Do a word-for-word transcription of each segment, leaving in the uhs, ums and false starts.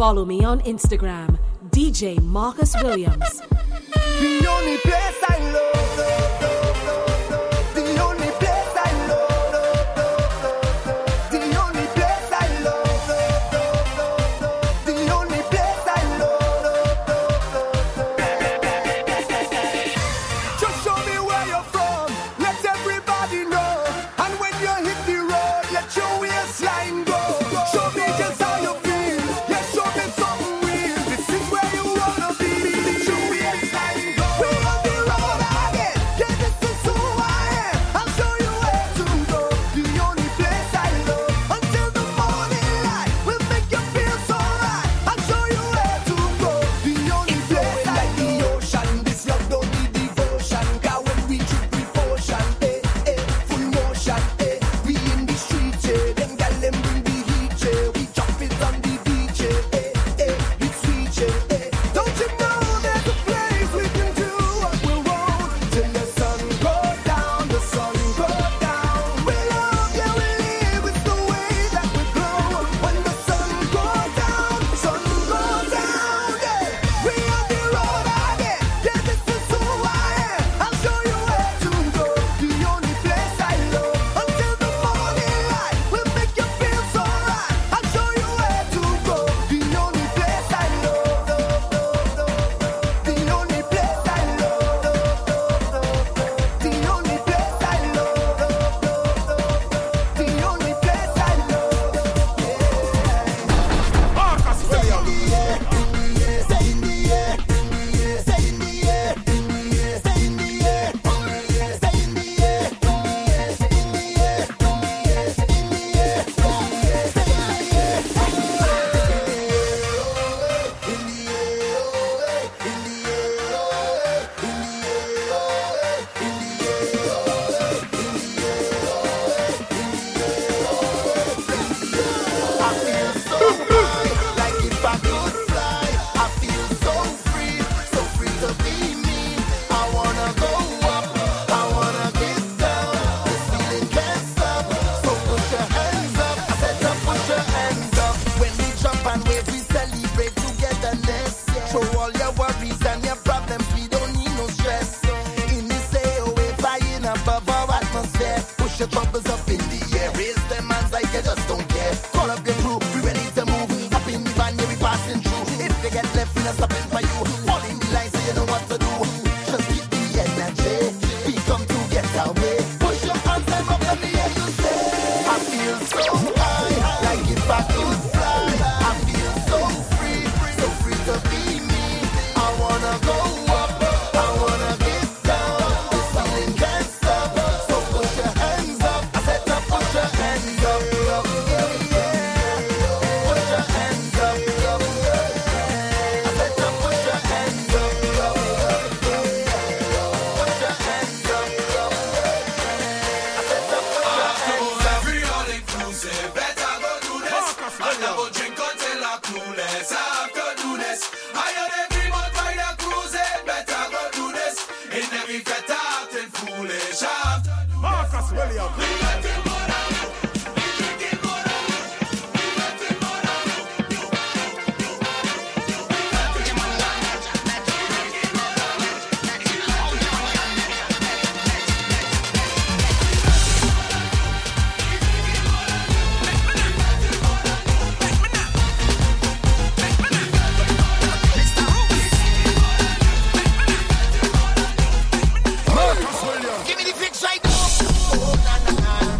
Follow me on Instagram, D J Marcus Williams. The only place I love, love, love. Give me the fix right now. Oh, na, na, na.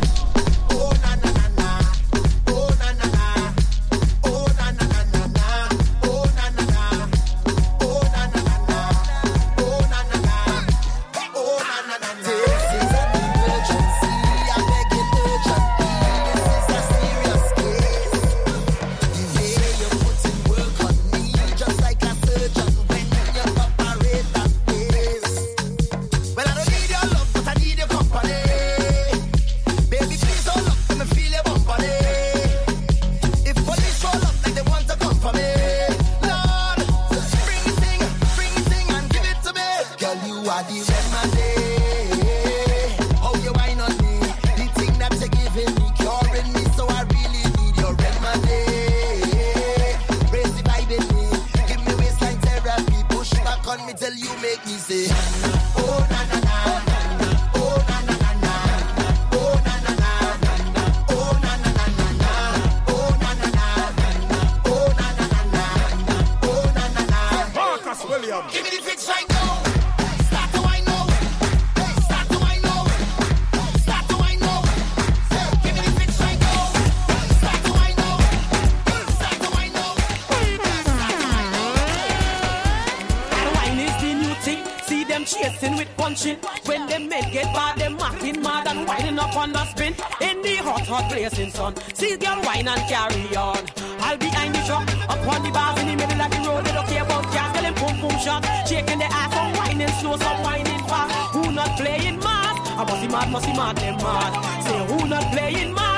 hitting with punching. When them men get bad, them acting mad and winding up on the spin. In the hot, hot place in sun, see them wine and carry on. All behind the truck, up on the bars in the middle of the road. They don't care about gas, tell them boom, boom, shot. Shaking their ass, some whining slow, some whining fast. Who not playing mad? I must be mad, must be mad, them mad. Say who not playing mad?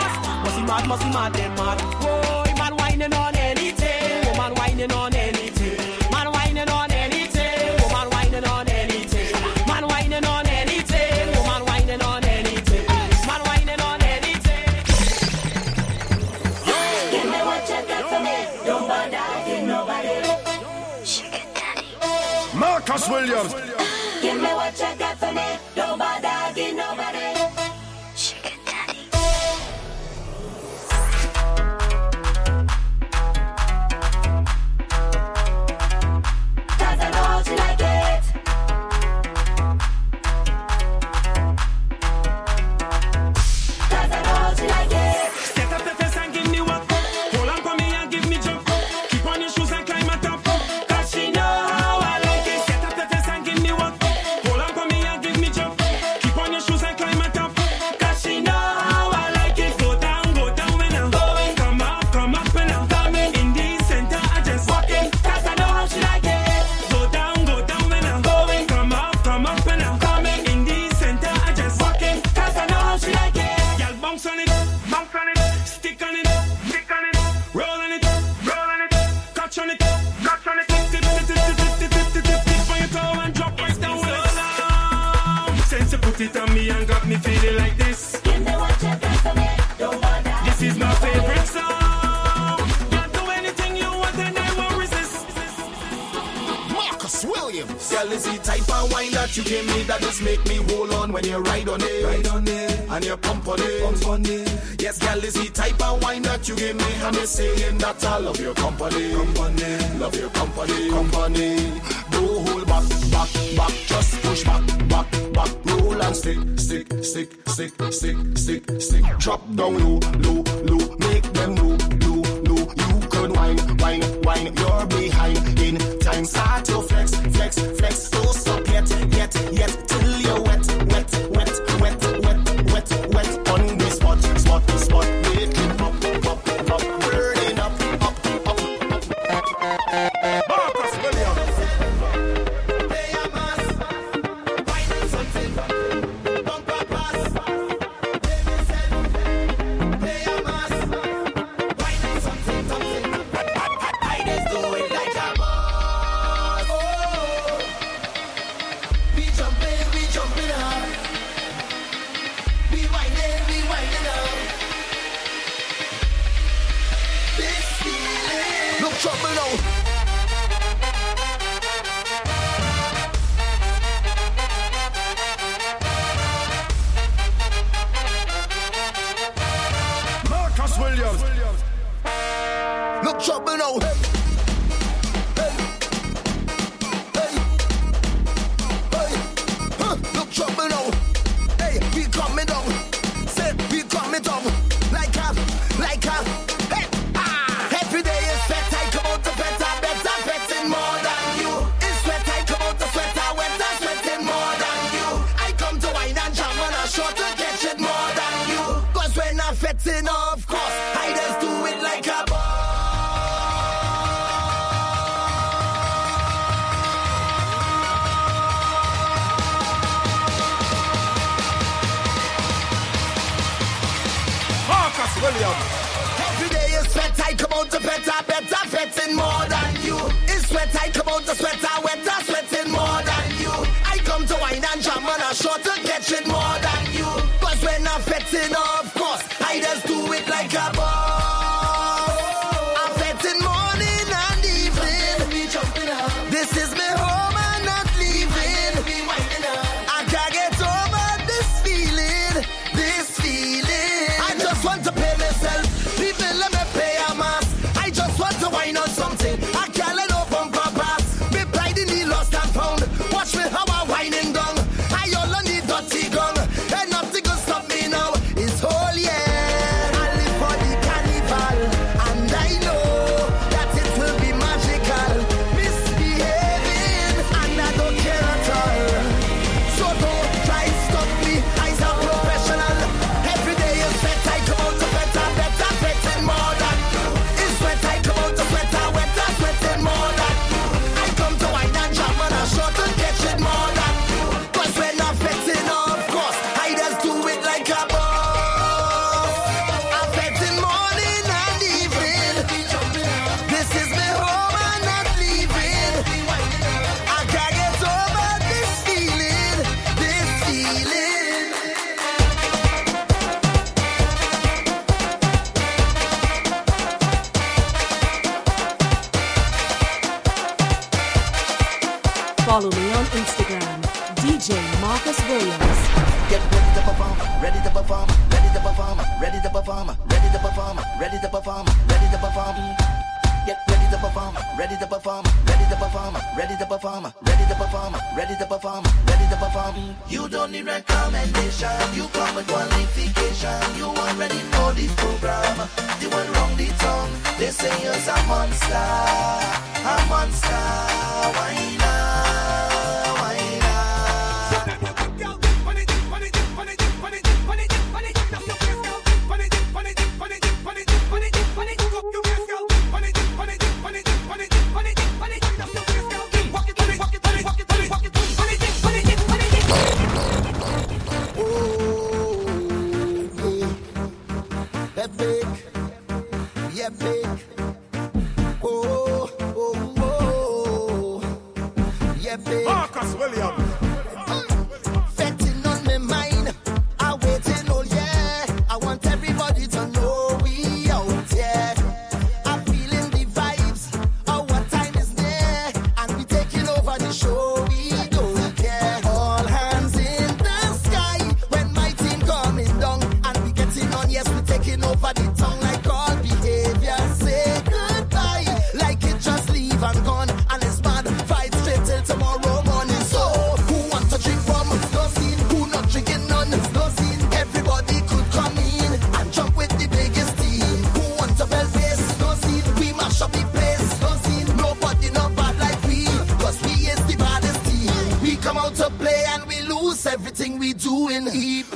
Must be mad, must be mad, them mad. Boy, man whining on anything, woman whining on anything. Man whining on anything, woman whining on anything. Man whining on anything, woman whining on anything. Man whining on anything. Give me what you got for me. Don't bother, give nobody. Sugar Daddy. Marcus Williams. Give me what you got for me. Don't bother, give nobody. You give me that just make me hold on when you ride on it, ride on it, and you pump on it, pump on it. Yes, girl, is the type of wine that you give me, and you're saying that I love your company, company, love your company, company. Don't hold back, back, back, just push back, back, back. Roll and stick, stick, stick, stick, stick, stick, stick. Drop down low, low, low, make them know, low, low. You can wine, wine, wine. You're behind in time. Start your flex, flex, flex. Don't stop yet. Yes, till you're wet, wet, wet, wet, wet, wet, wet on the spot, spot, spot. Make it pop, pop, pop, burn it up, up, up. Marcus Williams. Play a mass, find something, bump a pass. Play a mass, find something, something. I just do it like a boss. Oh. Be jumping, be jumping up. Be whining, be whining up. This feeling. Look, trouble now. Marcus Williams. Look, trouble now. Hey. Of course, I just do it like a boss. Follow me on Instagram, D J Marcus Williams. Get ready to perform, ready to perform, ready to perform, ready to perform, ready to perform, ready to perform, ready to perform. Get ready to perform, ready to perform, ready to perform, ready to perform, ready to perform, ready to perform, ready to perform. You don't need recommendation, you come with qualification. You already know this program. They went wrong the tongue. They say you're a monster, a monster. Why not?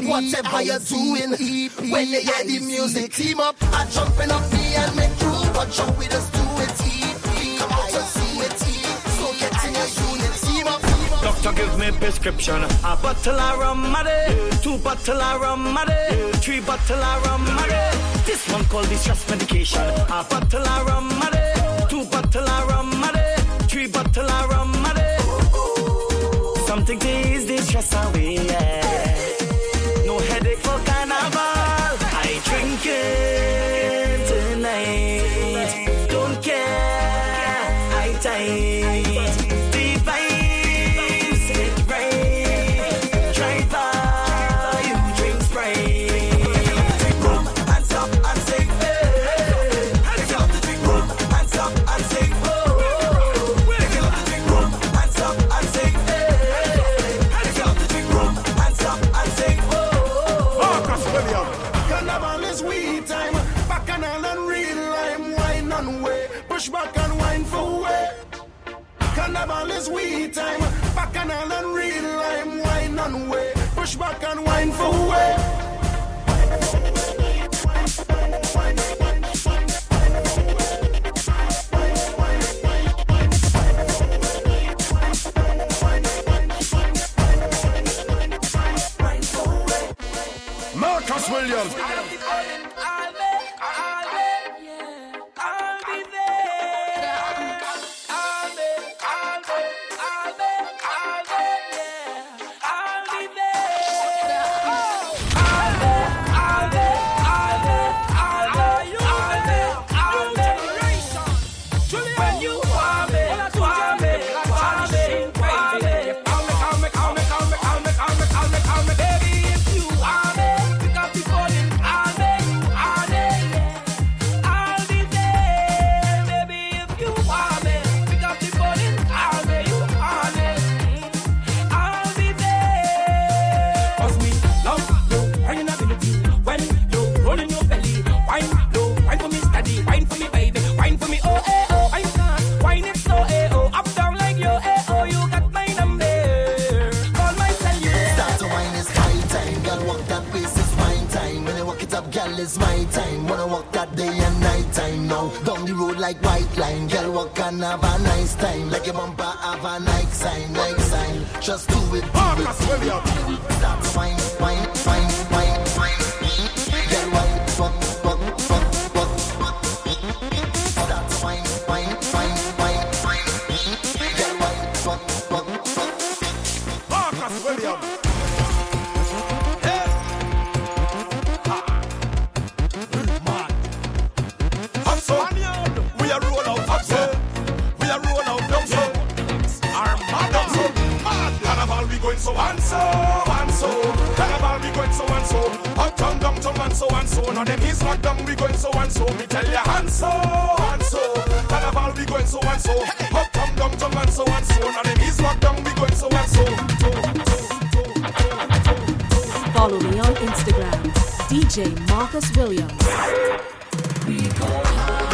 Whatever you're doing, when they hear the music, team up and jumping up me and make crew. Watch out with us, do it. Come out to see it. So get in your unit, team up. Doctor, give me prescription. A bottle of rum, maddy. Two bottle of rum, maddy. Three bottle of rum, maddy. This one called the stress medication. A bottle of rum, maddy. Two bottle of rum, maddy. Three bottle of rum, maddy. Something to ease the stress away. Yeah. Drinking tonight, don't care, I tight, the vibes hit right, drive by, you drink Sprite. Boom, hands up and sing, hey, hands up, boom, hands up and sing, oh, pick up the drink, boom, hands up and sing, hey, hands up, boom, hands up and sing, oh, Marcus Williams. Carnival is we time, back and all and real lime, wine and way, push back and wine for way. Carnival is we time, back and all and real lime, wine and way, push back and wine for way. Marcus Williams. I'll be, I'll be, I'll be, I'll be, yeah. I'll be there. I'll be, I'll be, I'll be, I'll be, yeah. I'll be there. I'll be, I'll be, I'll be, I'll be, I'll be, I'll be. When you want me, want me, want me, want me. I'll make, I'll make, I'll make, I'll make, I'll make, I'll make, I'll make, I'll make, baby. It's my time, wanna walk that day and night time now. Down the road like white line, girl walk and have a nice time. Like your bumper have a night sign, night sign. Just do it, do Marcus it, do it. Start wine, wine, wine, wine, wine. Girl wine, fuck, fuck, fuck, fuck, fuck. Start wine, wine, wine, wine, wine. Girl wine, fuck, fuck, fuck. Marcus Williams. We are rolling out, we are rolling out, Armada. so and so. Calabar we going so and so. Up town downtown and so and so. Now them is locked down we going so and so. Me tell ya and so and so. Calabar we going so and so. Up town downtown and so and so. Now them is locked down we going so and so. Follow me on Instagram, D J Marcus Williams. We go high.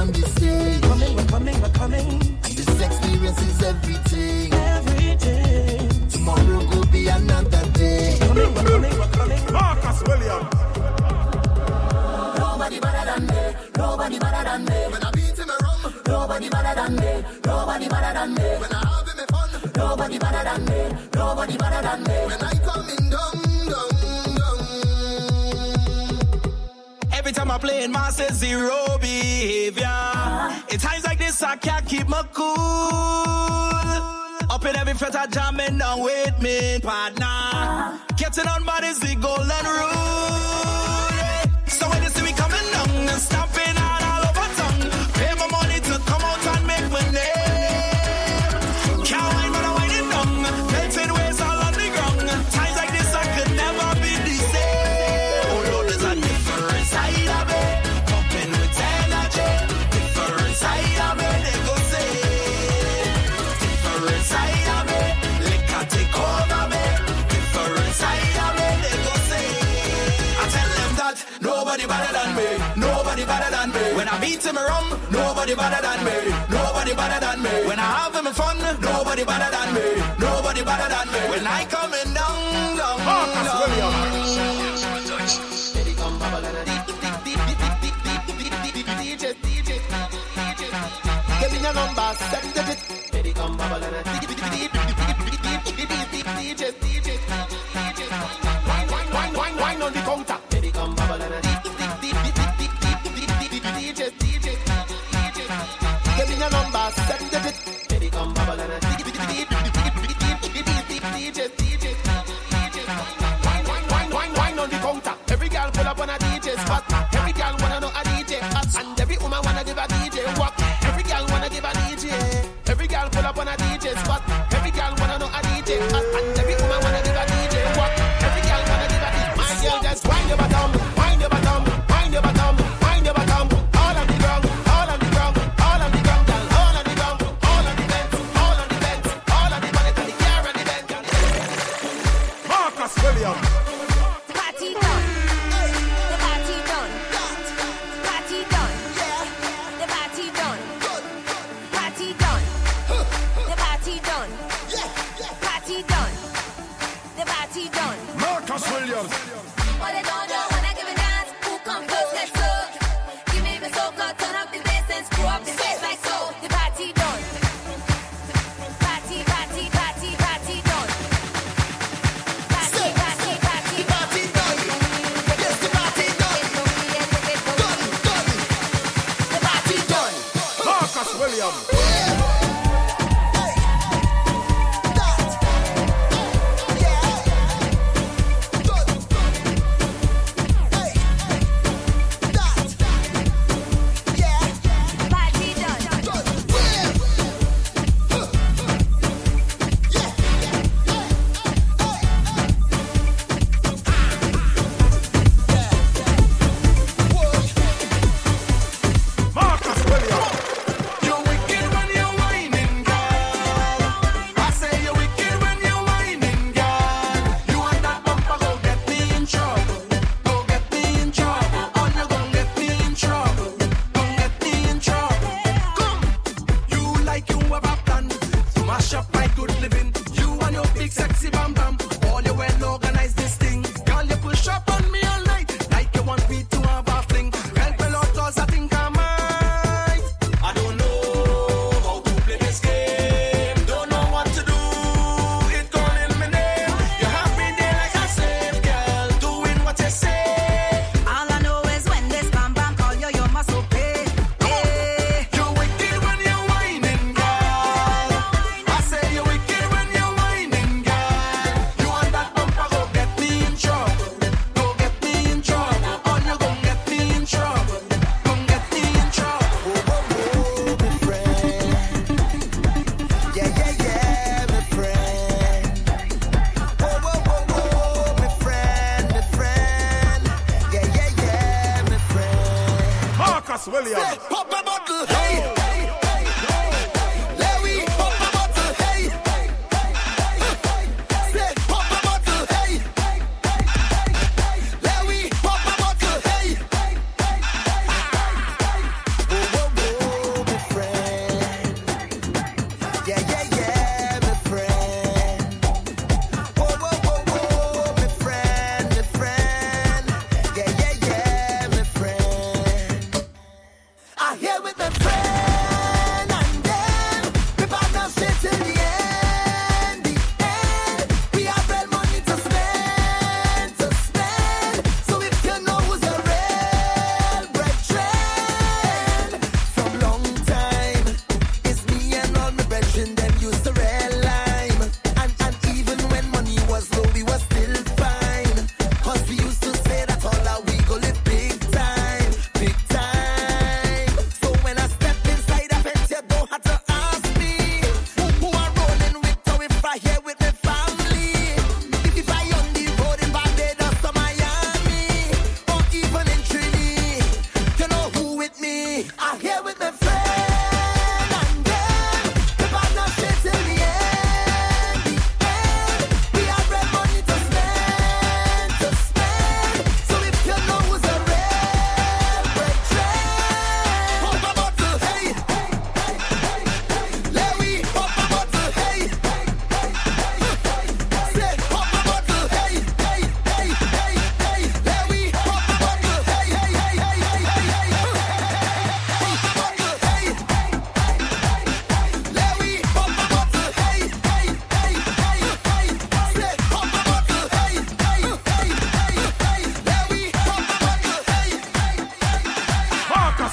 on the stage. Coming, we're coming, we're coming. And this experience is everything. Everything. Tomorrow will be another day. Coming, we're coming, we're coming. Marcus Williams. Nobody better than me. Nobody better than me. When I beat him a rum. Nobody better than me. Nobody better than me. When I have him a fun. Nobody better than me. Nobody better than me. When I come in dumb. I'm playing master zero behavior. Uh-huh. In times like this, I can't keep my cool. Up in every fret, I jam and down with me, partner. Uh-huh. Getting on bad is the golden rule. So when you see me coming down and stomping out all over town, pay my money to come out and make my name. Can't wine, but I'm winding down. Melted waves all on the ground. Times like this, I could never be the same. Oh Lord, there's a different side. Beat him rum, nobody better than me, nobody better than me. When I have him fun, nobody better than me, nobody better than me. When I come in down, down, Marcus Williams. Baby, come Babylon, D J, D J, D J. Give me your number, send it. Baby, come Babylon, D J, D J, D J. Wine, wine, wine, wine, wine on the counter. Baby, come Babylon, D J.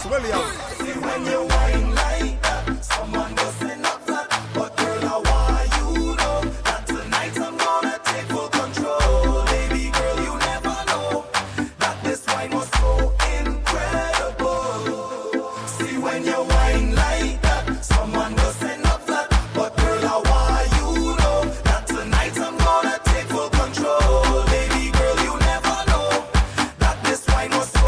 Williams. When you wine like that, someone else in a flat. But girl, I want you know that tonight I'm gonna take full control. Baby girl, you never know that this wine was so incredible. See, when you wine like that, someone else in a flat. But girl, I want you know that tonight I'm gonna take full control. Baby girl, you never know that this wine was so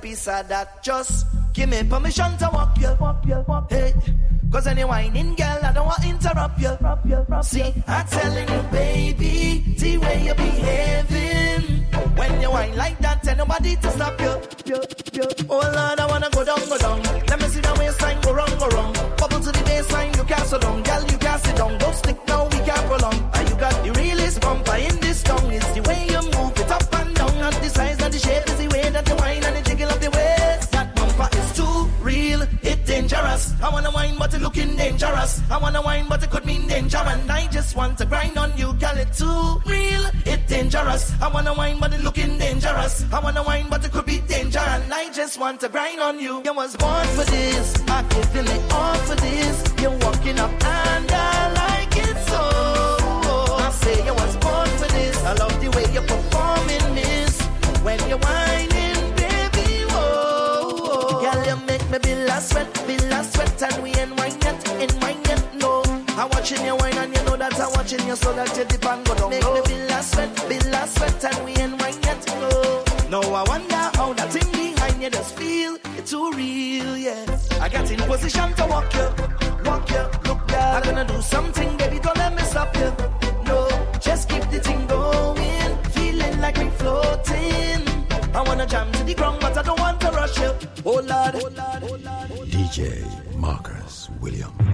piece of that. Just give me permission to walk you, walk you, walk you. Hey, cause any whining girl, I don't want to interrupt you, rub you, rub see, you. I'm telling you, baby, the way you're behaving, when you whine like that, tell nobody to stop you, you, you. Oh Lord, I wanna go down, go down, let me see the waistline go wrong, go wrong, bubble to the baseline, you can't so long, girl, you can't sit down, don't stick now, we can't prolong, and you got the realest bumper in this tongue, it's the way you move it up and down, and the size and the shape is the way that you whine and the of the waist. That bumper is too real, it's dangerous. I wanna wine, but it looking dangerous. I wanna wine, but it could mean danger. And I just want to grind on you, girl, it's too real, it's dangerous. dangerous. I wanna wine, but it looking dangerous. I wanna wine, but it could be dangerous. And I just want to grind on you. You was born for this. I could feel it all for this. You're walking up and I like it so. I say you was born for this. I love the way you're performing this. When you're whining, baby, oh, oh. Girl, you make me feel a sweat, feel a sweat, and we ain't wine yet, ain't wine yet, no. I'm watching you wine and you know that I'm watching you, so that you dip and go down. Make me feel a sweat, feel a sweat, and we ain't wine yet, no. Now I wonder how that thing behind you just feel, it's too real, yeah. I got in position to walk you, walk you, look girl. I'm gonna do something, baby, don't let me stop you, no. Just keep the thing going, feeling like we floating. I wanna jam to the ground, but I don't want to rush you. Oh Lord, oh, Lord. Oh, Lord. Oh, Lord. D J Marcus Williams.